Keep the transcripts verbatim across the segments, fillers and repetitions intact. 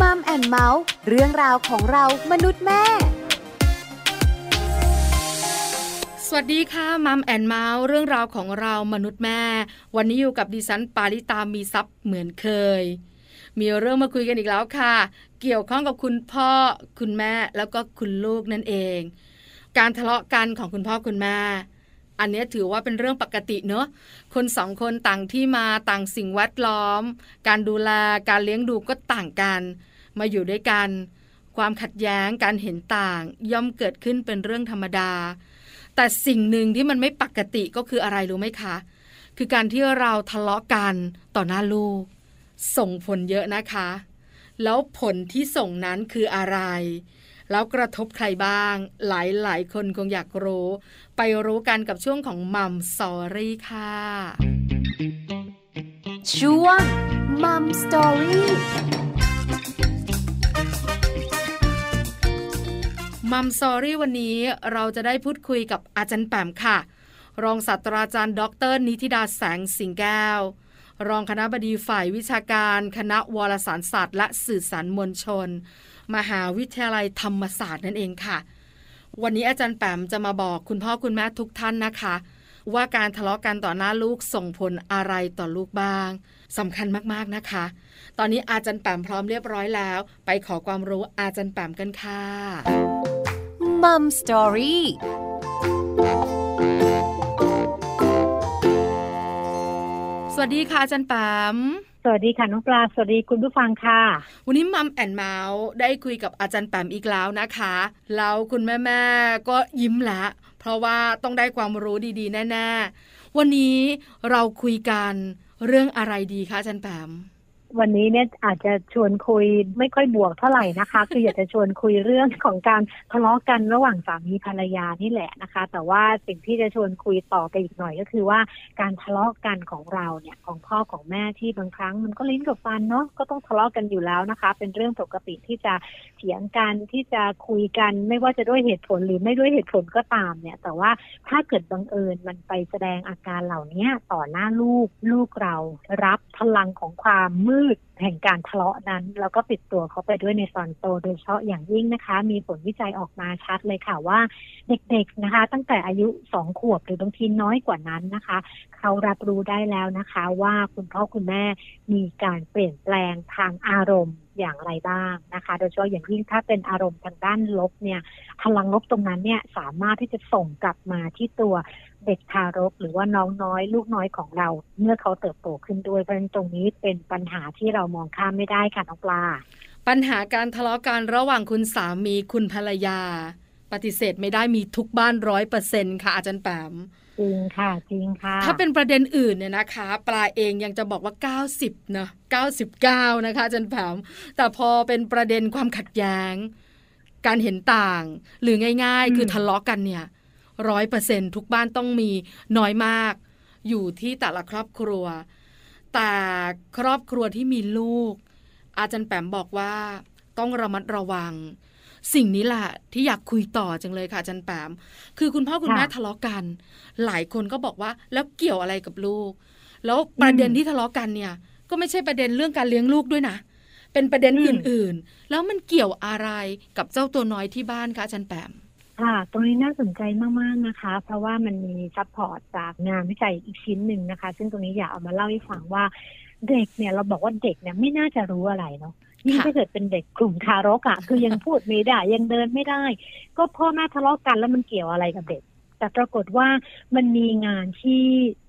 Mom and Mouth เรื่องราวของเรามนุษย์แม่สวัสดีค่ะมัมแอนเมาส์เรื่องราวของเรามนุษย์แม่วันนี้อยู่กับดิฉันปาริตามีทรัพย์เหมือนเคยมีเรื่องมาคุยกันอีกแล้วค่ะเกี่ยวข้องกับคุณพ่อคุณแม่แล้วก็คุณลูกนั่นเองการทะเลาะกันของคุณพ่อคุณแม่อันนี้ถือว่าเป็นเรื่องปกติเนอะคนสองคนต่างที่มาต่างสิ่งแวดล้อมการดูแลการเลี้ยงดูก็ต่างกันมาอยู่ด้วยกันความขัดแย้งการเห็นต่างย่อมเกิดขึ้นเป็นเรื่องธรรมดาแต่สิ่งหนึ่งที่มันไม่ปกติก็คืออะไรรู้ไหมคะคือการที่เราทะเลาะกันต่อหน้าลูกส่งผลเยอะนะคะแล้วผลที่ส่งนั้นคืออะไรแล้วกระทบใครบ้างหลายๆคนคงอยากรู้ไปรู้กันกับช่วงของมัมสตอรี่ค่ะช่วงมัมสตอรี่มัมสตอรี่วันนี้เราจะได้พูดคุยกับอาจารย์แปมค่ะรองศาสตราจารย์ดร.นิธิดาแสงสิงแก้วรองคณบดีฝ่ายวิชาการคณะวารสารศาสตร์และสื่อสารมวลชนมหาวิทยาลัยธรรมศาสตร์นั่นเองค่ะวันนี้อาจารย์แปมจะมาบอกคุณพ่อคุณแม่ทุกท่านนะคะว่าการทะเลาะกันต่อหน้าลูกส่งผลอะไรต่อลูกบ้างสำคัญมากๆนะคะตอนนี้อาจารย์แปมพร้อมเรียบร้อยแล้วไปขอความรู้อาจารย์แปมกันค่ะ Mom Storyสวัสดีค่ะอาจารย์แปมสวัสดีค่ะน้องปลาสวัสดีคุณผู้ฟังค่ะวันนี้มัมแอนเมาส์ได้คุยกับอาจารย์แปมอีกแล้วนะคะแล้วคุณแม่ๆก็ยิ้มละเพราะว่าต้องได้ความรู้ดีๆแน่ๆวันนี้เราคุยกันเรื่องอะไรดีคะอาจารย์แปมวันนี้เนี่ยอาจจะชวนคุยไม่ค่อยบวกเท่าไหร่นะคะคืออยากจะชวนคุยเรื่องของการทะเลาะกันระหว่างสามีภรรยานี่แหละนะคะแต่ว่าสิ่งที่จะชวนคุยต่อไปอีกหน่อยก็คือว่าการทะเลาะกันของเราเนี่ยของพ่อของแม่ที่บางครั้งมันก็ลิ้นกับฟันเนาะก็ต้องทะเลาะกันอยู่แล้วนะคะเป็นเรื่องปกติที่จะเถียงกันที่จะคุยกันไม่ว่าจะด้วยเหตุผลหรือไม่ด้วยเหตุผลก็ตามเนี่ยแต่ว่าถ้าเกิดบังเอิญมันไปแสดงอาการเหล่านี้ต่อหน้าลูกลูกเรารับพลังของความมืดแห่งการทะเลาะนั้นแล้วก็ติดตัวเขาไปด้วยในตอนโตโดยเฉพาะอย่างยิ่งนะคะมีผลวิจัยออกมาชัดเลยค่ะว่าเด็กๆนะคะตั้งแต่อายุสองขวบหรือบางทีน้อยกว่านั้นนะคะเขารับรู้ได้แล้วนะคะว่าคุณพ่อคุณแม่มีการเปลี่ยนแปลงทางอารมณ์อย่างไรบ้างนะคะโดยเฉพาะอย่างยิ่งถ้าเป็นอารมณ์ทางด้านลบเนี่ยพลังลบตรงนั้นเนี่ยสามารถที่จะส่งกลับมาที่ตัวเด็กทารกหรือว่าน้องน้อยลูกน้อยของเราเมื่อเขาเติบโตขึ้นด้วยเพราะฉะนั้นตรงนี้เป็นปัญหาที่เรามองข้ามไม่ได้ค่ะน้องปลาปัญหาการทะเลาะกันระหว่างคุณสามีคุณภรรยาปฏิเสธไม่ได้มีทุกบ้าน ร้อยเปอร์เซ็นต์ ค่ะอาจารย์แปมจริงค่ะจริงค่ะถ้าเป็นประเด็นอื่นเนี่ยนะคะปลาเองยังจะบอกว่าเก้าสิบเนาะเก้าสิบเก้านะคะอาจารย์แปมแต่พอเป็นประเด็นความขัดแย้งการเห็นต่างหรือง่ายๆคือทะเลาะกันเนี่ยหนึ่งร้อยเปอร์เซ็นต์ ทุกบ้านต้องมีน้อยมากอยู่ที่แต่ละครอบครัวแต่ครอบครัวที่มีลูกอาจารย์แปมบอกว่าต้องระมัดระวังสิ่งนี้แหละที่อยากคุยต่อจังเลยค่ะอาจารย์แปมคือคุณพ่อคุณแม่ทะเลาะกันหลายคนก็บอกว่าแล้วเกี่ยวอะไรกับลูกแล้วประเด็นที่ทะเลาะกันเนี่ยก็ไม่ใช่ประเด็นเรื่องการเลี้ยงลูกด้วยนะเป็นประเด็นอื่นๆแล้วมันเกี่ยวอะไรกับเจ้าตัวน้อยที่บ้านคะอาจารย์แปมค่ะตรงนี้น่าสนใจมากๆนะคะเพราะว่ามันมีซัพพอร์ตจากงานวิจัยอีกชิ้นหนึ่งนะคะซึ่งตรงนี้อยากเอามาเล่าให้ฟังว่าเด็กเนี่ยเราบอกว่าเด็กเนี่ยไม่น่าจะรู้อะไรเนาะยิ่งถ้าเกิดเป็นเด็กกลุ่มทารกอ่ะคือยังพูดไม่ได้ยังเดินไม่ได้ก็พ่อแม่ทะเลาะกันแล้วมันเกี่ยวอะไรกับเด็กแต่ปรากฏว่ามันมีงานที่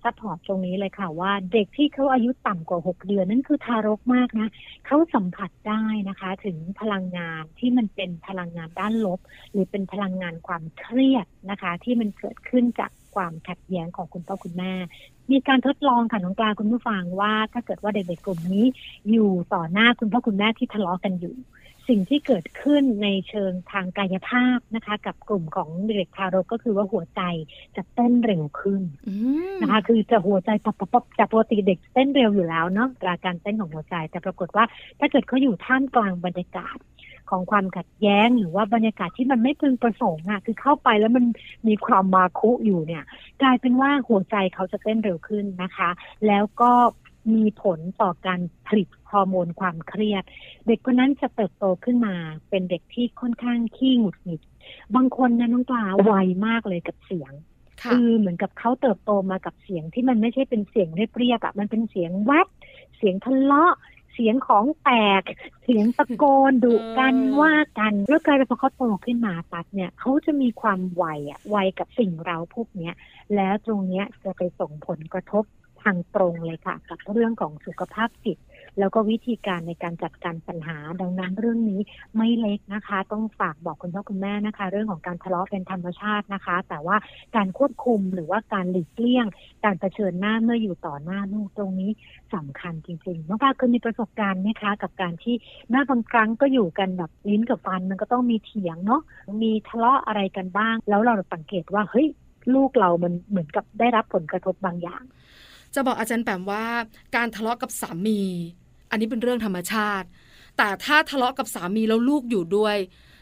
ซัพพอร์ตตรงนี้เลยค่ะว่าเด็กที่เขาอายุต่ำกว่าหกเดือนนั่นคือทารกมากนะเขาสัมผัสได้นะคะถึงพลังงานที่มันเป็นพลังงานด้านลบหรือเป็นพลังงานความเครียดนะคะที่มันเกิดขึ้นจากความขัดแย้งของคุณพ่อคุณแม่มีการทดลองค่ะน้องปลาคุณผู้ฟังว่าถ้าเกิดว่าเด็กๆกลุ่มนี้อยู่ต่อหน้าคุณพ่อคุณแม่ที่ทะเลาะกันอยู่สิ่งที่เกิดขึ้นในเชิงทางกายภาพนะคะกับกลุ่มของเด็กทารกก็คือว่าหัวใจจะเต้นเร็วขึ้น mm. นะคะคือจะหัวใจปั๊บปั๊บปั๊บจากปกติเด็กเต้นเร็วอยู่แล้วเนาะอัตราการเต้นของหัวใจแต่ปรากฏว่าถ้าเกิดเขาอยู่ท่ามกลางบรรยากาศของความขัดแย้งหรือว่าบรรยากาศที่มันไม่พึงประสงค์อ่ะคือเข้าไปแล้วมันมีความมาคุอยู่เนี่ยกลายเป็นว่าหัวใจเขาจะเต้นเร็วขึ้นนะคะแล้วก็ มีผลต่อการผลิตฮอร์โมนความเครียดเด็กคนนั้นจะเติบโตขึ้นมาเป็นเด็กที่ค่อนข้างขี้หงุดหงิดบางคนนะน้องปลาไวมากเลยกับเสียงคือเหมือนกับเขาเติบโตมากับเสียงที่มันไม่ใช่เป็นเสียงเรียบๆอ่ะมันเป็นเสียงวัดเสียงทะเลาะเสียงของแตกเสียงตะโกนดุกันว่ากันแล้วกลายเป็นพอเขาโตขึ้นมาปั๊บเนี่ยเขาจะมีความไวอ่ะไวกับสิ่งเราพวกเนี้ยแล้วตรงเนี้ยจะไปส่งผลกระทบทางตรงเลยค่ะกับเรื่องของสุขภาพจิตแล้วก็วิธีการในการจัดการปัญหาดังนั้นเรื่องนี้ไม่เล็กนะคะต้องฝากบอกคุณพ่อคุณแม่นะคะเรื่องของการทะเลาะเป็นธรรมชาตินะคะแต่ว่าการควบคุมหรือว่าการหลีกเลี่ยงการเผชิญหน้าเมื่ออยู่ต่อหน้าลูกตรงนี้สำคัญจริงๆน้องปลาเคยมีประสบการณ์ไหมคะกับการที่แม่บางครั้งก็อยู่กันแบบลิ้นกับฟันมันก็ต้องมีเถียงเนาะมีทะเลาะอะไรกันบ้างแล้วเราสังเกตว่าเฮ้ยลูกเรามันเหมือนกับได้รับผลกระทบบางอย่างจะบอกอาจารย์แปมว่าการทะเลาะกับสามีอันนี้เป็นเรื่องธรรมชาติแต่ถ้าทะเลาะกับสามีแล้วลูกอยู่ด้วย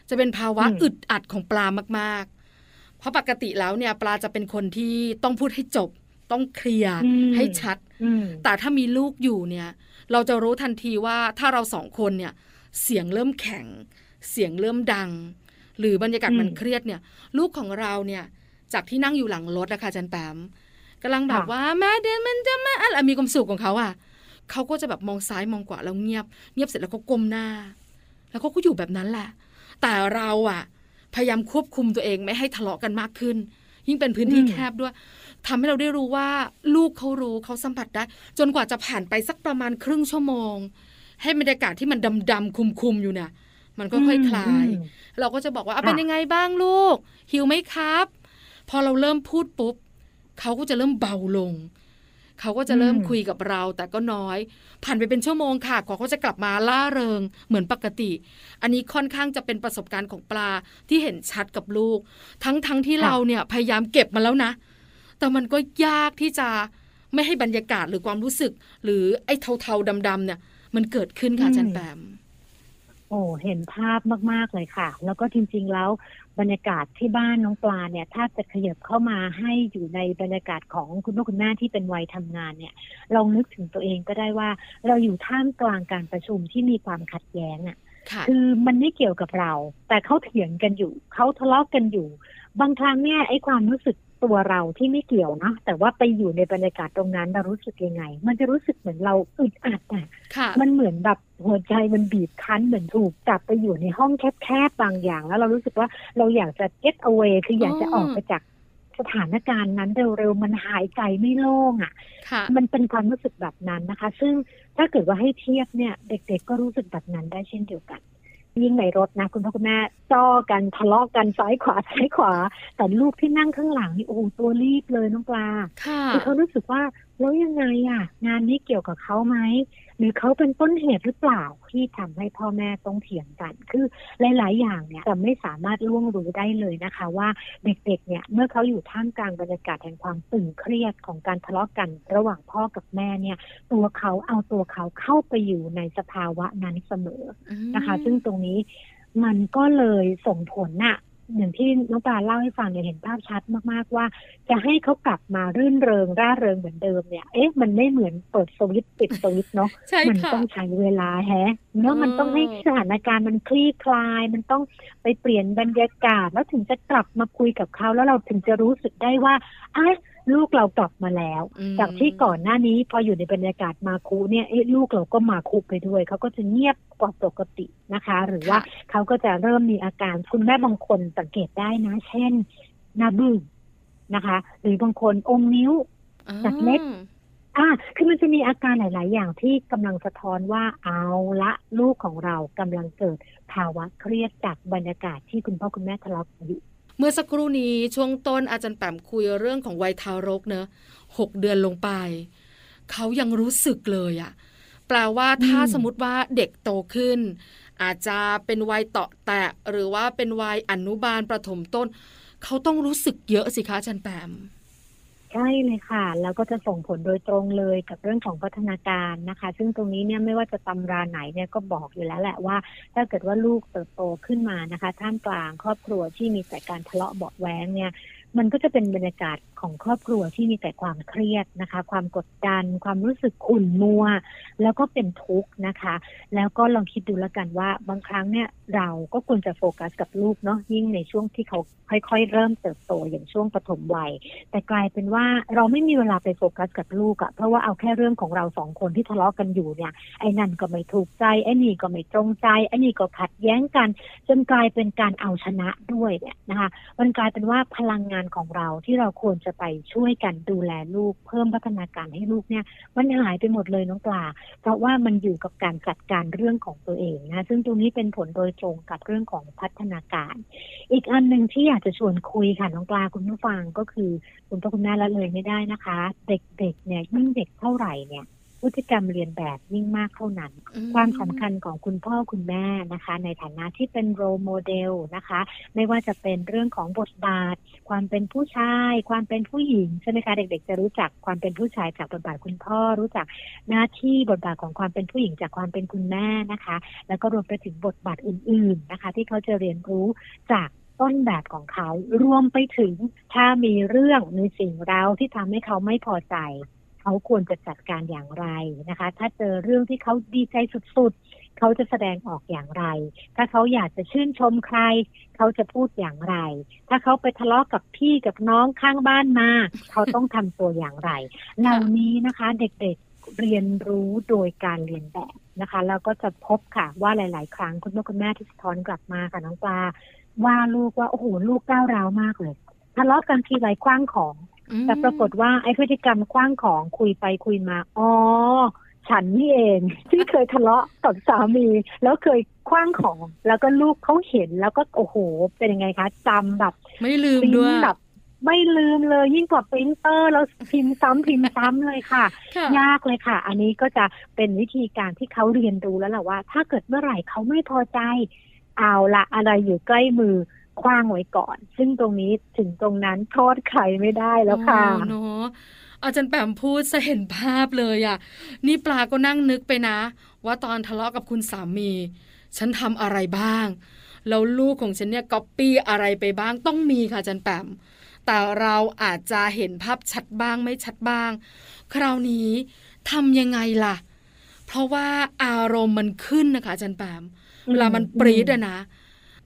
จะเป็นภาวะอึดอัดของปลามากๆเพราะปกติแล้วเนี่ยปลาจะเป็นคนที่ต้องพูดให้จบต้องเคลียร์ให้ชัดแต่ถ้ามีลูกอยู่เนี่ยเราจะรู้ทันทีว่าถ้าเราสองคนเนี่ยเสียงเริ่มแข็งเสียงเริ่มดังหรือบรรยากาศมันเครียดเนี่ยลูกของเราเนี่ยจากที่นั่งอยู่หลังรถนะคะอาจารย์แปมกำลังแบบว่าแม่เดินมันจะมาอะไรมีความสุขของเขาอ่ะเขาก็จะแบบมองซ้ายมองขวาแล้วเงียบเงียบเสร็จแล้วก็ก้มหน้าแล้วก็อยู่แบบนั้นแหละแต่เราอ่ะพยายามควบคุมตัวเองไม่ให้ทะเลาะกันมากขึ้นยิ่งเป็นพื้นที่แคบด้วยทำให้เราได้รู้ว่าลูกเขารู้เขาสัมผัสได้จนกว่าจะผ่านไปสักประมาณครึ่งชั่วโมงให้บรรยากาศที่มันดำๆคุมๆอยู่เนี่ยมันก็ค่อยคลายเราก็จะบอกว่าเป็นยังไงบ้างลูกหิวไหมครับพอเราเริ่มพูดปุ๊บเขาก็จะเริ่มเบาลงเขาก็จะเริ่มคุยกับเราแต่ก็น้อยผ่านไปเป็นชั่วโมงค่ะกว่าเขาจะกลับมาล่าเริงเหมือนปกติอันนี้ค่อนข้างจะเป็นประสบการณ์ของปลาที่เห็นชัดกับลูกทั้งๆ ท, ที่เราเนี่ยพยายามเก็บมาแล้วนะแต่มันก็ยากที่จะไม่ให้บรรยากาศหรือความรู้สึกหรือไอ้เทาๆดำๆเนี่ยมันเกิดขึ้นค่ะอาจารย์แปมโอ้เห็นภาพมากๆเลยค่ะแล้วก็จริงๆแล้วบรรยากาศที่บ้านน้องปลาเนี่ยถ้าจะขยับเข้ามาให้อยู่ในบรรยากาศของคุณพ่อคุณแม่ที่เป็นวัยทำงานเนี่ยลองนึกถึงตัวเองก็ได้ว่าเราอยู่ท่ามกลางการประชุมที่มีความขัดแย้งอ่ะคือมันไม่เกี่ยวกับเราแต่เขาเถียงกันอยู่เขาทะเลาะกันอยู่บางครั้งเนี่ยไอ้ความรู้สึกตัวเราที่ไม่เกี่ยวนะแต่ว่าไปอยู่ในบรรยากาศตรงนั้นเรารู้สึกยังไงมันจะรู้สึกเหมือนเราอึดอัดอ่ะมันเหมือนแบบหัวใจมันบีบคั้นเหมือนถูกจับไปอยู่ในห้องแคบๆบางอย่างแล้วเรารู้สึกว่าเราอยากจะ get away คืออยากจะออกไปจากสถานการณ์นั้นเร็วๆมันหายใจไม่โล่งอ่ะมันเป็นความรู้สึกแบบนั้นนะคะซึ่งถ้าเกิดว่าให้เทียบเนี่ยเด็กๆก็รู้สึกแบบนั้นได้เช่นเดียวกันยิ่งในรถนะคุณพ่อคุณแม่จ้อกันทะเลาะกันซ้ายขวาซ้ายขวาแต่ลูกที่นั่งข้างหลังนี่โอ้โหตัวรีบเลยน้องปลาคือเขารู้สึกว่าแล้วยังไงอ่ะงานนี้เกี่ยวกับเขาไหมหรือเขาเป็นต้นเหตุหรือเปล่าที่ทำให้พ่อแม่ต้องเถียงกันคือหลายๆอย่างเนี่ยจะไม่สามารถล่วงรู้ได้เลยนะคะว่าเด็กๆเนี่ยเมื่อเขาอยู่ท่ามกลางบรรยากาศแห่งความตึงเครียดของการทะเลาะกันระหว่างพ่อกับแม่เนี่ยตัวเขาเอาตัวเขาเข้าไปอยู่ในสภาวะนั้นเสมอนะคะซึ่งตรงนี้มันก็เลยส่งผลน่ะอย่างที่น้องปลาเล่าให้ฟังเนี่ยเห็นภาพชัดมากๆว่าจะให้เขากลับมารื่นเริงร่าเริงเหมือนเดิมเนี่ยเอ๊ะมันไม่เหมือนเปิดสวิตช์ปิดสวิตช์เนาะมันต้องใช้เวลาแฮะเนาะมันต้องให้สถานการณ์มันคลี่คลายมันต้องไปเปลี่ยนบรรยากาศแล้วถึงจะกลับมาคุยกับเขาแล้วเราถึงจะรู้สึกได้ว่าเอ๊ะลูกเรากลับมาแล้วจากที่ก่อนหน้านี้พออยู่ในบรรยากาศมาคุเนี่ยลูกเราก็มาคุไปด้วยเขาก็จะเงียบกว่าปกตินะคะหรือว่าเขาก็จะเริ่มมีอาการคุณแม่บางคนสังเกตได้นะเช่นหน้าบึ้งนะคะหรือบางคนอมนิ้วจัดเล็บอ่าคือมันจะมีอาการหลายๆอย่างที่กำลังสะท้อนว่าเอาละลูกของเรากำลังเกิดภาวะเครียดจากบรรยากาศที่คุณพ่อคุณแม่ทะเลาะกันอยู่เมื่อสักครู่นี้ช่วงต้นอาจารย์แปมคุยเรื่องของวัยทารกเนอะหกเดือนลงไปเขายังรู้สึกเลยอะแปลว่าถ้าสมมติว่าเด็กโตขึ้นอาจจะเป็นวัยเตาะแตะหรือว่าเป็นวัยอนุบาลประถมต้นเขาต้องรู้สึกเยอะสิคะอาจารย์แปมใช่เลยค่ะแล้วก็จะส่งผลโดยตรงเลยกับเรื่องของพัฒนาการนะคะซึ่งตรงนี้เนี่ยไม่ว่าจะตำราไหนเนี่ยก็บอกอยู่แล้วแหละว่าถ้าเกิดว่าลูกเติบโตขึ้นมานะคะท่ามกลางครอบครัวที่มีแต่การทะเลาะเบาะแว้งเนี่ย มันก็จะเป็นบรรยากาศของครอบครัวที่มีแต่ความเครียดนะคะความกดดันความรู้สึกขุ่นมัวแล้วก็เป็นทุกข์นะคะแล้วก็ลองคิดดูแล้วกันว่าบางครั้งเนี่ยเราก็ควรจะโฟกัสกับลูกเนาะยิ่งในช่วงที่เขาค่อยๆเริ่มเติบโตอย่างช่วงปฐมวัยแต่กลายเป็นว่าเราไม่มีเวลาไปโฟกัสกับลูกอะเพราะว่าเอาแค่เรื่องของเราสองคนที่ทะเลาะกันอยู่เนี่ยไอ้นั่นก็ไม่ถูกใจไอ้นี่ก็ไม่ตรงใจไอ้นี่ก็ขัดแย้งกันจนกลายเป็นการเอาชนะด้วยเนี่ยนะคะมันกลายเป็นว่าพลังงานของเราที่เราควรจะไปช่วยกันดูแลลูกเพิ่มพัฒนาการให้ลูกเนี่ยมันหายไปหมดเลยน้องปลาเพราะว่ามันอยู่กับการจัดการเรื่องของตัวเองนะซึ่งตรงนี้เป็นผลโดยตรงกับเรื่องของพัฒนาการอีกอันนึงที่อยากจะชวนคุยค่ะน้องปลาคุณผู้ฟังก็คือคุณพ่อคุณแม่ละเลยไม่ได้นะคะเด็กๆเนี่ยยิ่งเด็กเท่าไหร่เนี่ยพฤติกรรมเรียนแบบยิ่งมากเท่านั้นความสำคัญของคุณพ่อคุณแม่นะคะในฐานะที่เป็นโรลโมเดลนะคะไม่ว่าจะเป็นเรื่องของบทบาทความเป็นผู้ชายความเป็นผู้หญิงใช่ไหมคะเด็กๆจะรู้จักความเป็นผู้ชายจากบทบาทคุณพ่อรู้จักหน้าที่บทบาทของความเป็นผู้หญิงจากความเป็นคุณแม่นะคะแล้วก็รวมไปถึงบทบาทอื่นๆนะคะที่เขาจะเรียนรู้จากต้นแบบของเขารวมไปถึงถ้ามีเรื่องมีสิ่งเร้าที่ทำให้เขาไม่พอใจเขาควรจะจัดการอย่างไรนะคะถ้าเจอเรื่องที่เขาดีใจสุดๆเขาจะแสดงออกอย่างไรถ้าเขาอยากจะชื่นชมใครเขาจะพูดอย่างไรถ้าเขาไปทะเลาะกับพี่กับน้องข้างบ้านมาเขาต้องทำตัวอย่างไรเหล่านี้นะคะเด็กๆเรียนรู้โดยการเรียนแบบนะคะแล้วก็จะพบค่ะว่าหลายๆครั้งคุณพ่อคุณแม่ที่สะท้อนกลับมาค่ะน้องปลาว่าลูกว่าโอ้โหลูกก้าวร้าวมากเลยทะเลาะกันทีไรคว้างของแต่ปรากฏว่าไอ้พฤติกรรมคว้างของคุยไปคุยมาอ๋อฉันนี่เองที่เคยทะเลาะกับสามีแล้วเคยคว้างของแล้วก็ลูกเขาเห็นแล้วก็โอ้โหเป็นยังไงคะจำแบบไม่ลืมด้วยแบบไม่ลืมเลยยิ่งกว่าปรินเตอร์แล้วพิมพ์ซ้ำพิมพ์ซ้ำเลยค่ะ ยากเลยค่ะอันนี้ก็จะเป็นวิธีการที่เขาเรียนรู้แล้วแหละว่าถ้าเกิดเมื่อไหร่เขาไม่พอใจเอาละอะไรอยู่ใกล้มือคว้างไว้ก่อนซึ่งตรงนี้ถึงตรงนั้นโทษใครไม่ได้แล้วค่ะเนาะอาจารย์แปมพูดจะเห็นภาพเลยอ่ะนี่ปลาก็นั่งนึกไปนะว่าตอนทะเลาะกับคุณสามีฉันทำอะไรบ้างแล้วลูกของฉันเนี่ยก๊อปปี้อะไรไปบ้างต้องมีค่ะอาจารย์แปมแต่เราอาจจะเห็นภาพชัดบ้างไม่ชัดบ้างคราวนี้ทำยังไงล่ะเพราะว่าอารมณ์มันขึ้นนะคะอาจารย์แปมเวลามันปรี๊ดอะนะ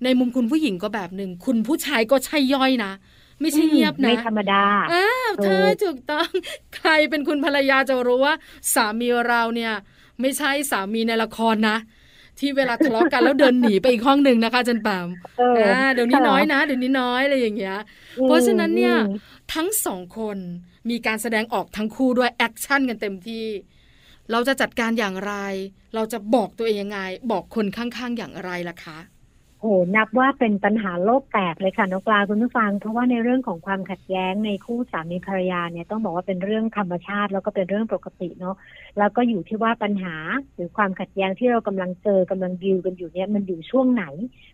ในมุมคุณผู้หญิงก็แบบหนึ่งคุณผู้ชายก็ใช่ย่อยนะไม่ใช่เงียบนะไม่ธรรมดาอ้าวเธอถูกต้องใครเป็นคุณภรรยาจะรู้ว่าสามีเราเนี่ยไม่ใช่สามีในละครนะที่เวลาทะเลาะกันแล้วเดินหนีไปอีกห้องหนึ่งนะคะจันปามอ่าเดี๋ยวนี้น้อยนะเดี๋ยวนี้น้อยอะไรอย่างเงี้ยเพราะฉะนั้นเนี่ยทั้งสองคนมีการแสดงออกทั้งคู่ด้วยแอคชั่นกันเต็มที่เราจะจัดการอย่างไรเราจะบอกตัวเองยังไงบอกคนข้างๆอย่างไรล่ะคะโอ้นับว่าเป็นปัญหาโลกแตกเลยค่ะน้องปลาคุณผู้ฟังเพราะว่าในเรื่องของความขัดแย้งในคู่สามีภรรยาเนี่ยต้องบอกว่าเป็นเรื่องธรรมชาติแล้วก็เป็นเรื่องปกติเนาะแล้วก็อยู่ที่ว่าปัญหาหรือความขัดแย้งที่เรากำลังเจอกำลังดิวกันอยู่เนี่ยมันอยู่ช่วงไหน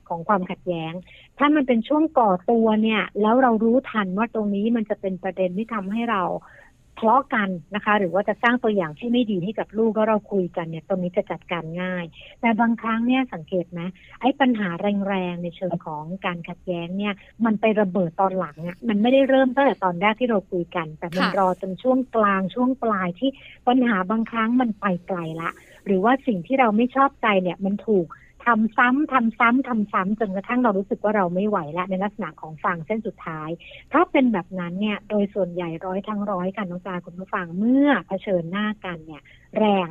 ของความขัดแย้งถ้ามันเป็นช่วงก่อตัวเนี่ยแล้วเรารู้ทันว่าตรงนี้มันจะเป็นประเด็นที่ทำให้เราทะเลาะกันนะคะหรือว่าจะสร้างตัวอย่างที่ไม่ดีให้กับลูกก็เราคุยกันเนี่ยตรงนี้จะจัดการง่ายแต่บางครั้งเนี่ยสังเกตไหมไอ้ปัญหาแรงๆในเชิงของการขัดแย้งเนี่ยมันไประเบิดตอนหลังเนี่ยมันไม่ได้เริ่มตั้งแต่ตอนแรกที่เราคุยกันแต่มันรอจนช่วงกลางช่วงปลายที่ปัญหาบางครั้งมันไปไกลละหรือว่าสิ่งที่เราไม่ชอบใจเนี่ยมันถูกทำซ้ำทำซ้ำทำซ้ำจนกระทั่งเรารู้สึกว่าเราไม่ไหวแล้วในลักษณะของฟังเส้นสุดท้ายถ้าเป็นแบบนั้นเนี่ยโดยส่วนใหญ่ร้อยทั้งร้อยกันน้องปลาคุณผู้ฟังเมื่อเผชิญหน้ากันเนี่ยแรง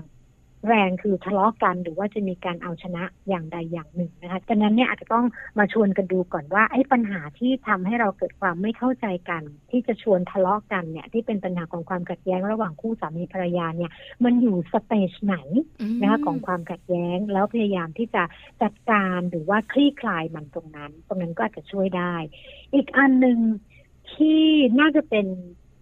แรงคือทะเลาะกันหรือว่าจะมีการเอาชนะอย่างใดอย่างหนึ่งนะคะฉะนั้นเนี่ยอาจจะต้องมาชวนกันดูก่อนว่าไอ้ปัญหาที่ทำให้เราเกิดความไม่เข้าใจกันที่จะชวนทะเลาะกันเนี่ยที่เป็นปัญหาของความขัดแย้งระหว่างคู่สามีภรรยาเนี่ยมันอยู่สเตจไหนนะคะของความขัดแย้งแล้วพยายามที่จะจัดการหรือว่าคลี่คลายมันตรงนั้นตรงนั้นก็อาจจะช่วยได้อีกอันนึงที่น่าจะเป็น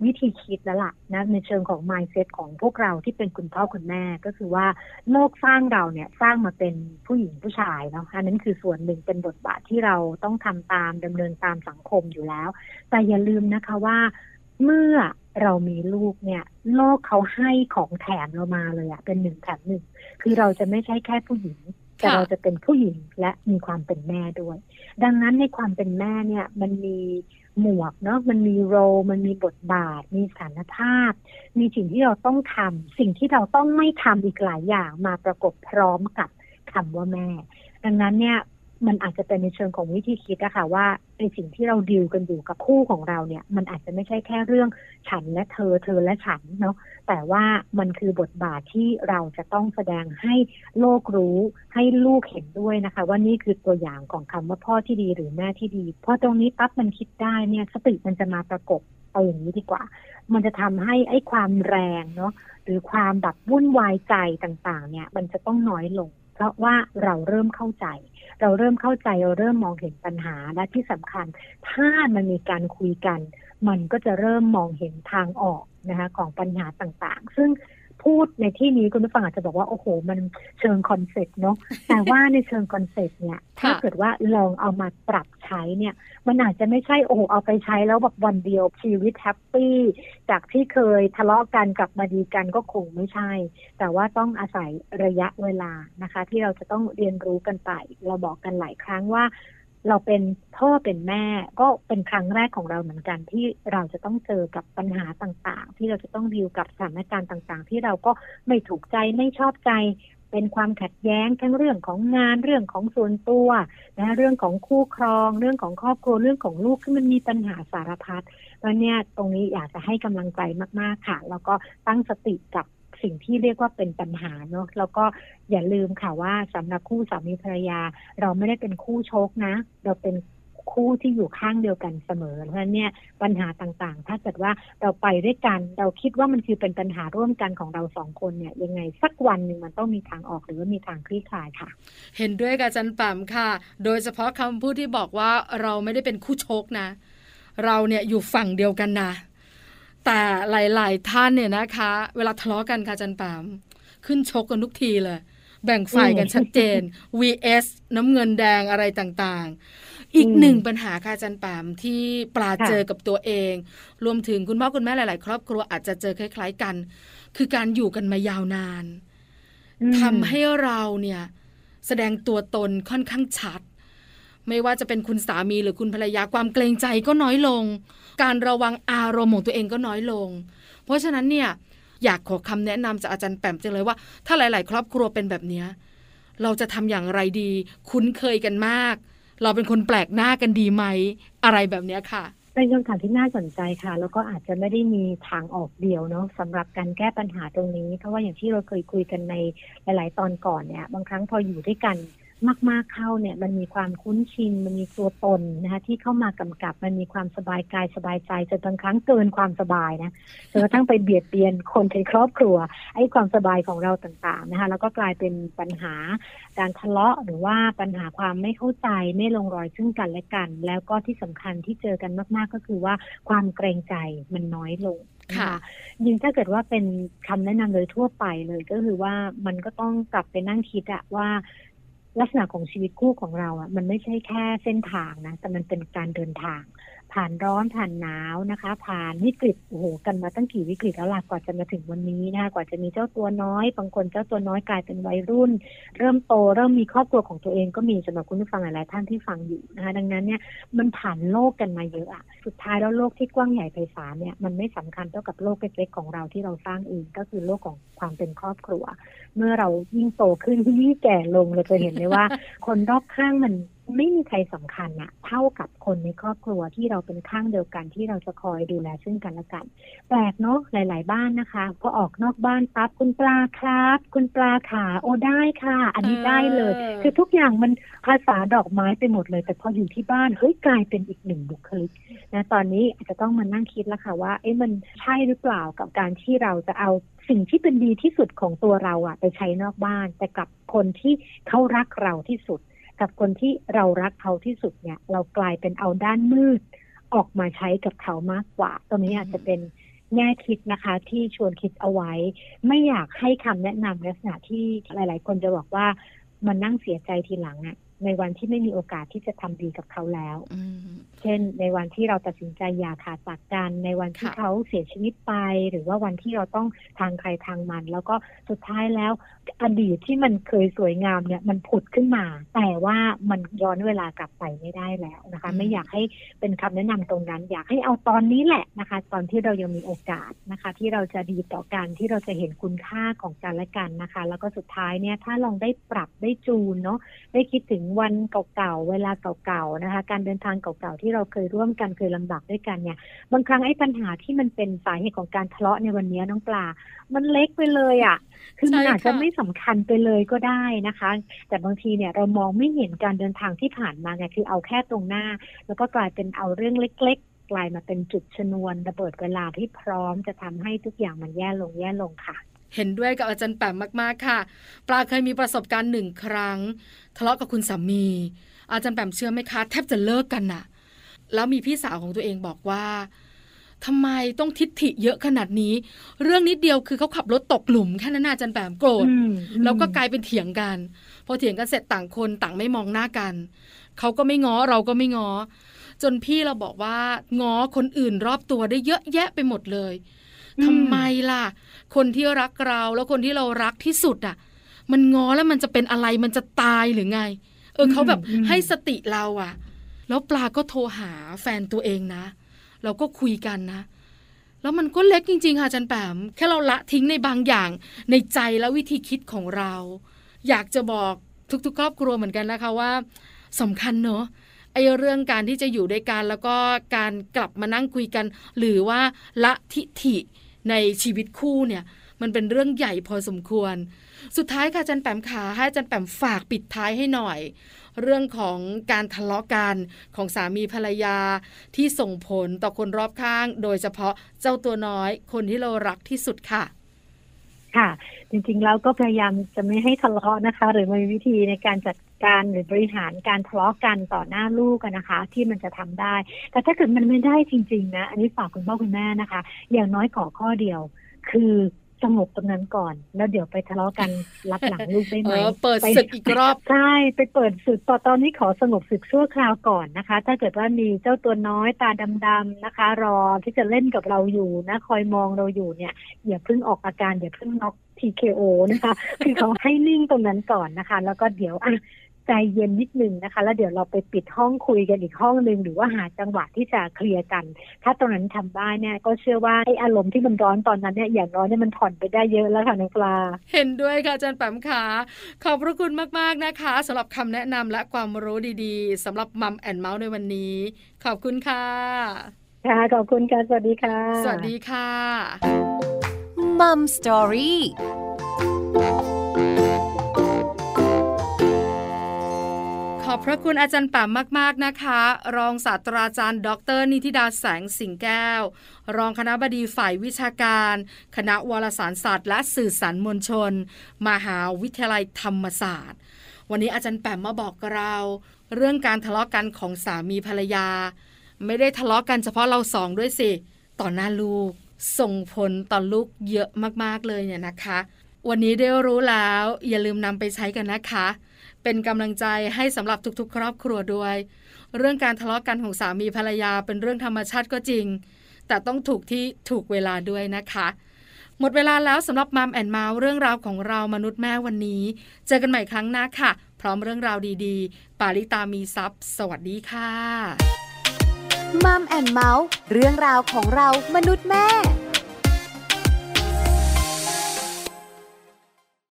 วิธีคิดแล้วล่ะนะในเชิงของ mindset ของพวกเราที่เป็นคุณพ่อคุณแม่ก็คือว่าโลกสร้างเราเนี่ยสร้างมาเป็นผู้หญิงผู้ชายเนาะอันนั้นคือส่วนหนึ่งเป็นบทบาทที่เราต้องทำตามดำเนินตามสังคมอยู่แล้วแต่อย่าลืมนะคะว่าเมื่อเรามีลูกเนี่ยโลกเขาให้ของแถมเรามาเลยอะเป็นหนึ่งแถมหนึ่งคือเราจะไม่ใช่แค่ผู้หญิง แต่เราจะเป็นผู้หญิงและมีความเป็นแม่ด้วยดังนั้นในความเป็นแม่เนี่ยมันมีหมวกเนาะมันมีโรมันมีบทบาทมีสถานภาพมีสิ่งที่เราต้องทำสิ่งที่เราต้องไม่ทำอีกหลายอย่างมาประกบพร้อมกับคำว่าแม่ดังนั้นเนี่ยมันอาจจะเป็นในเชิงของวิธีคิดนะคะว่าในสิ่งที่เราดีลกันอยู่กับคู่ของเราเนี่ยมันอาจจะไม่ใช่แค่เรื่องฉันและเธอเธอและฉันเนาะแต่ว่ามันคือบทบาทที่เราจะต้องแสดงให้โลกรู้ให้ลูกเห็นด้วยนะคะว่านี่คือตัวอย่างของคำว่าพ่อที่ดีหรือแม่ที่ดีพอตรงนี้ปั๊บมันคิดได้เนี่ยสติมันจะมาประกบเอาอย่างนี้ดีกว่ามันจะทำให้ไอ้ความแรงเนาะหรือความแบบวุ่นวายใจต่างๆเนี่ยมันจะต้องน้อยลงเพราะว่าเราเริ่มเข้าใจเราเริ่มเข้าใจเราเริ่มมองเห็นปัญหาและที่สำคัญถ้ามันมีการคุยกันมันก็จะเริ่มมองเห็นทางออกนะคะของปัญหาต่างๆซึ่งพูดในที่นี้คุณผู้ฟังอาจจะบอกว่าโอ้โหมันเชิงคอนเซ็ปต์เนาะแต่ว่าในเชิงคอนเซ็ปต์เนี่ยถ้าเกิดว่าลองเอามาปรับใช้เนี่ยมันอาจจะไม่ใช่โอ้โหเอาไปใช้แล้วแบบวันเดียวชีวิตแฮปปี้จากที่เคยทะเลาะกันกลับมาดีกันก็คงไม่ใช่แต่ว่าต้องอาศัยระยะเวลานะคะที่เราจะต้องเรียนรู้กันไปเราบอกกันหลายครั้งว่าเราเป็นพ่อเป็นแม่ก็เป็นครั้งแรกของเราเหมือนกันที่เราจะต้องเจอกับปัญหาต่างๆที่เราจะต้องดีลกับสถานการณ์ต่างๆที่เราก็ไม่ถูกใจไม่ชอบใจเป็นความขัดแย้งทั้งเรื่องของงานเรื่องของส่วนตัวนะเรื่องของคู่ครองเรื่องของครอบครัวเรื่องของลูกที่มันมีปัญหาสารพัดเพราะเนี่ยตรงนี้อยากจะให้กำลังใจมากๆค่ะแล้วก็ตั้งสติกับสิ่งที่เรียกว่าเป็นปัญหาเนาะแล้วก็อย่าลืมค่ะว่าสำหรับคู่สามีภรรยาเราไม่ได้เป็นคู่ชกนะเราเป็นคู่ที่อยู่ข้างเดียวกันเสมอเพราะฉะนั้นเนี่ยปัญหาต่างๆถ้าเกิดว่าเราไปด้วยกันเราคิดว่ามันคือเป็นปัญหาร่วมกันของเราสองคนเนี่ยยังไงสักวันหนึ่งมันต้องมีทางออกหรือว่ามีทางคลี่คลายค่ะเห็นด้วยกับอาจารย์ปั๊มค่ะโดยเฉพาะคำพูดที่บอกว่าเราไม่ได้เป็นคู่ชกนะเราเนี่ยอยู่ฝั่งเดียวกันนะแต่หลายๆท่านเนี่ยนะคะเวลาทะเลาะกันค่ะอาจารย์ปามขึ้นชกกันทุกทีเลยแบ่งฝ่ายกันชัดเจน วี เอส น้ำเงินแดงอะไรต่างๆอีกหนึ่งปัญหาค่ะอาจารย์ปามที่ปลาเจอกับตัวเองรวมถึงคุณพ่อคุณแม่หลายๆครอบครัวอาจจะเจอคล้ายๆกันคือการอยู่กันมายาวนานทำให้เราเนี่ยแสดงตัวตนค่อนข้างชัดไม่ว่าจะเป็นคุณสามีหรือคุณภรรยาความเกรงใจก็น้อยลงการระวังอารมณ์ของตัวเองก็น้อยลงเพราะฉะนั้นเนี่ยอยากขอคำแนะนำจากอาจารย์แปมจังเลยว่าถ้าหลายๆครอบครัวเป็นแบบนี้เราจะทำอย่างไรดีคุ้นเคยกันมากเราเป็นคนแปลกหน้ากันดีไหมอะไรแบบนี้ค่ะเป็นคำถามที่น่าสนใจค่ะแล้วก็อาจจะไม่ได้มีทางออกเดียวเนาะสำหรับการแก้ปัญหาตรงนี้เพราะว่าอย่างที่เราเคยคุยกันในหลายๆตอนก่อนเนี่ยบางครั้งพออยู่ด้วยกันมากๆเข้าเนี่ยมันมีความคุ้นชินมันมีตัวตนนะคะที่เข้ามากำกับมันมีความสบายกายสบายใจจนบางครั้งเกินความสบายนะจนกระทั่งไปเบียดเบียนคนในครอบครัวไอ้ความสบายของเราต่างๆนะคะแล้วก็กลายเป็นปัญหาการทะเลาะหรือว่าปัญหาความไม่เข้าใจไม่ลงรอยซึ่งกันและกันแล้วก็ที่สำคัญที่เจอกันมากๆก็คือว่าความเกรงใจมันน้อยลงค่ะยิ่งถ้าเกิดว่าเป็นคำแนะนำเลยทั่วไปเลยก็คือว่ามันก็ต้องกลับไปนั่งคิดอะว่าลักษณะของชีวิตคู่ของเราอ่ะมันไม่ใช่แค่เส้นทางนะแต่มันเป็นการเดินทางผ่านร้อนผ่านหนาวนะคะผ่านวิกฤตโอ้โหกันมาตั้งกี่วิกฤตแล้วล่ะกว่าจะมาถึงวันนี้นะคะกว่าจะมีเจ้าตัวน้อยบางคนเจ้าตัวน้อยกลายเป็นวัยรุ่นเริ่มโตเริ่มมีครอบครัวของตัวเองก็มีสำหรับคุณผู้ฟังหลายๆท่านที่ฟังอยู่นะคะดังนั้นเนี่ยมันผ่านโลกกันมาเยอะอะสุดท้ายแล้วโลกที่กว้างใหญ่ไพศาลเนี่ยมันไม่สำคัญเท่ากับโลกเล็กๆของเราที่เราสร้างเองก็คือโลกของความเป็นครอบครัวเมื่อเรายิ่งโตขึ้นยิ่งแก่ลงเราจะเห็นเลยว่าคนรอบข้างมันไม่มีใครสำคัญอะเท่ากับคนในครอบครัวที่เราเป็นข้างเดียวกันที่เราจะคอยดูแลซึ่งกันและกันแปลกเนาะหลายๆบ้านนะคะก็ออกนอกบ้านปั๊บคุณปลาครับคุณปลาขาโอ้ได้ค่ะอันนี้ได้เลยคือทุกอย่างมันภาษาดอกไม้ไปหมดเลยแต่พออยู่ที่บ้านเฮ้ยกลายเป็นอีกหนึ่งบุคลิกนะตอนนี้อาจจะต้องมานั่งคิดแล้วค่ะว่าเอ๊ะมันใช่หรือเปล่ากับการที่เราจะเอาสิ่งที่เป็นดีที่สุดของตัวเราอะไปใช้นอกบ้านแต่กับคนที่เขารักเราที่สุดกับคนที่เรารักเขาที่สุดเนี่ยเรากลายเป็นเอาด้านมืดออกมาใช้กับเขามากกว่าตรงนี้อาจจะเป็นแง่คิดนะคะที่ชวนคิดเอาไว้ไม่อยากให้คำแนะนำลักษณะที่หลายๆคนจะบอกว่ามันนั่งเสียใจทีหลังอ่ะ ในวันที่ไม่มีโอกาสที่จะทำดีกับเขาแล้วเช่นในวันที่เราตัดสินใจอย่าขาดจากกันในวันที่เขาเสียชีวิตไปหรือว่าวันที่เราต้องทางใครทางมันแล้วก็สุดท้ายแล้วอดีตที่มันเคยสวยงามเนี่ยมันผุดขึ้นมาแต่ว่ามันย้อนเวลากลับไปไม่ได้แล้วนะคะไม่อยากให้เป็นคำแนะนำตรงนั้นอยากให้เอาตอนนี้แหละนะคะตอนที่เรายังมีโอกาสนะคะที่เราจะดีต่อกันที่เราจะเห็นคุณค่าของกันและกันนะคะแล้วก็สุดท้ายเนี่ยถ้าลองได้ปรับได้จูนเนาะได้คิดถึงวันเก่าๆเวลาเก่าๆนะคะการเดินทางเก่าๆที่เราเคยร่วมกันเคยลำบากด้วยกันเนี่ยบางครั้งไอ้ปัญหาที่มันเป็นสาเหตุของการทะเลาะในวันนี้น้องปลามันเล็กไปเลยอ่ะคือมันอาจจะไม่สำคัญไปเลยก็ได้นะคะแต่บางทีเนี่ยเรามองไม่เห็นการเดินทางที่ผ่านมาไงคือเอาแค่ตรงหน้าแล้วก็กลายเป็นเอาเรื่องเล็กๆกลายมาเป็นจุดชนวนระเบิดเวลาที่พร้อมจะทำให้ทุกอย่างมันแย่ลงแย่ลงค่ะเห็นด้วยกับอาจารย์แปมมากๆค่ะปลาเคยมีประสบการณ์หนึ่งครั้งทะเลาะกับคุณสามีอาจารย์แปมเชื่อไหมคะแทบจะเลิกกันน่ะแล้วมีพี่สาวของตัวเองบอกว่าทำไมต้องทิฐิเยอะขนาดนี้เรื่องนิดเดียวคือเขาขับรถตกหลุมแค่นั้นอาจารย์แปมโกรธแล้วก็กลายเป็นเถียงกันพอเถียงกันเสร็จต่างคนต่างไม่มองหน้ากันเขาก็ไม่ง้อเราก็ไม่ง้อจนพี่เราบอกว่าง้อคนอื่นรอบตัวได้เยอะแยะไปหมดเลยทำไมล่ะคนที่รักเราแล้วคนที่เรารักที่สุดอ่ะมันง้อแล้วมันจะเป็นอะไรมันจะตายหรือไงเออเขาแบบให้สติเราอ่ะแล้วปลาก็โทรหาแฟนตัวเองนะเราก็คุยกันนะแล้วมันก็เล็กจริงๆค่ะอาจารย์แปมแค่เราละทิ้งในบางอย่างในใจและวิธีคิดของเราอยากจะบอกทุกๆครอบครัวเหมือนกันนะคะว่าสำคัญเนอะไอ้เรื่องการที่จะอยู่ด้วยกันแล้วก็การกลับมานั่งคุยกันหรือว่าละทิฐิในชีวิตคู่เนี่ยมันเป็นเรื่องใหญ่พอสมควรสุดท้ายค่ะอาจารย์แปมขาให้อาจารย์แปมฝากปิดท้ายให้หน่อยเรื่องของการทะเลาะกันของสามีภรรยาที่ส่งผลต่อคนรอบข้างโดยเฉพาะเจ้าตัวน้อยคนที่เรารักที่สุดค่ะค่ะจริงๆแล้วก็พยายามจะไม่ให้ทะเลาะนะคะหรือมีวิธีในการจัดการหรือบริหารการทะเลาะกันต่อหน้าลูกกันนะคะที่มันจะทำได้แต่ถ้าเกิดมันไม่ได้จริงๆนะอันนี้ฝากคุณพ่อคุณแม่นะคะอย่างน้อยขอข้อเดียวคือสงบตรงนั้นก่อนแล้วเดี๋ยวไปทะเลาะกันรับหลังลูกได้ไหมเปิดศึกอีกรอบใช่ไปเปิดศึกตอนนี้ขอสงบศึกชั่วคราวก่อนนะคะถ้าเกิดว่ามีเจ้าตัวน้อยตาดำๆนะคะรอที่จะเล่นกับเราอยู่นะคอยมองเราอยู่เนี่ยอย่าเพิ่งออกอาการอย่าเพิ่งน็อก ที เค โอ นะคะคือเขาให้นิ่งตรงนั้นก่อนนะคะแล้วก็เดี๋ยวอ่ะใจเย็นนิดนึงนะคะแล้วเดี๋ยวเราไปปิดห้องคุยกันอีกห้องนึงหรือว่าหาจังหวะที่จะเคลียร์กันถ้าตรงนั้นทำได้เนี่ยก็เชื่อว่าไอ้อารมณ์ที่มันร้อนตอนนั้นเนี่ยอย่างน้อยเนี่ยมันผ่อนไปได้เยอะแล้วค่ะน้องปลาเห็นด้วยค่ะอาจารย์แปมค่ะขอบพระคุณมากๆนะคะสำหรับคำแนะนำและความรู้ดีๆสำหรับ Mom and Mouth ในวันนี้ขอบคุณค่ะค่ะขอบคุณค่ะสวัสดีค่ะสวัสดีค่ะ Mom Storyขอบพระคุณอาจารย์แปมมากๆนะคะรองศาสตราจารย์ดร.นิธิดาแสงสิงแก้วรองคณบดีฝ่ายวิชาการคณะวารสารศาสตร์และสื่อสารมวลชนมหาวิทยาลัยธรรมศาสตร์วันนี้อาจารย์แปมมาบอกเราเรื่องการทะเลาะกันของสามีภรรยาไม่ได้ทะเลาะกันเฉพาะเราสองด้วยสิต่อหน้าลูกส่งผลต่อลูกเยอะมากๆเลยเนี่ยนะคะวันนี้ได้รู้แล้วอย่าลืมนำไปใช้กันนะคะเป็นกำลังใจให้สำหรับทุกๆครอบครัวด้วยเรื่องการทะเลาะกันของสามีภรรยาเป็นเรื่องธรรมชาติก็จริงแต่ต้องถูกที่ถูกเวลาด้วยนะคะหมดเวลาแล้วสำหรับ Mom and Mouth เรื่องราวของเรามนุษย์แม่วันนี้เจอกันใหม่ครั้งหน้าค่ะพร้อมเรื่องราวดีๆปาริตามีทรัพย์สวัสดีค่ะ Mom and Mouth เรื่องราวของเรามนุษย์แม่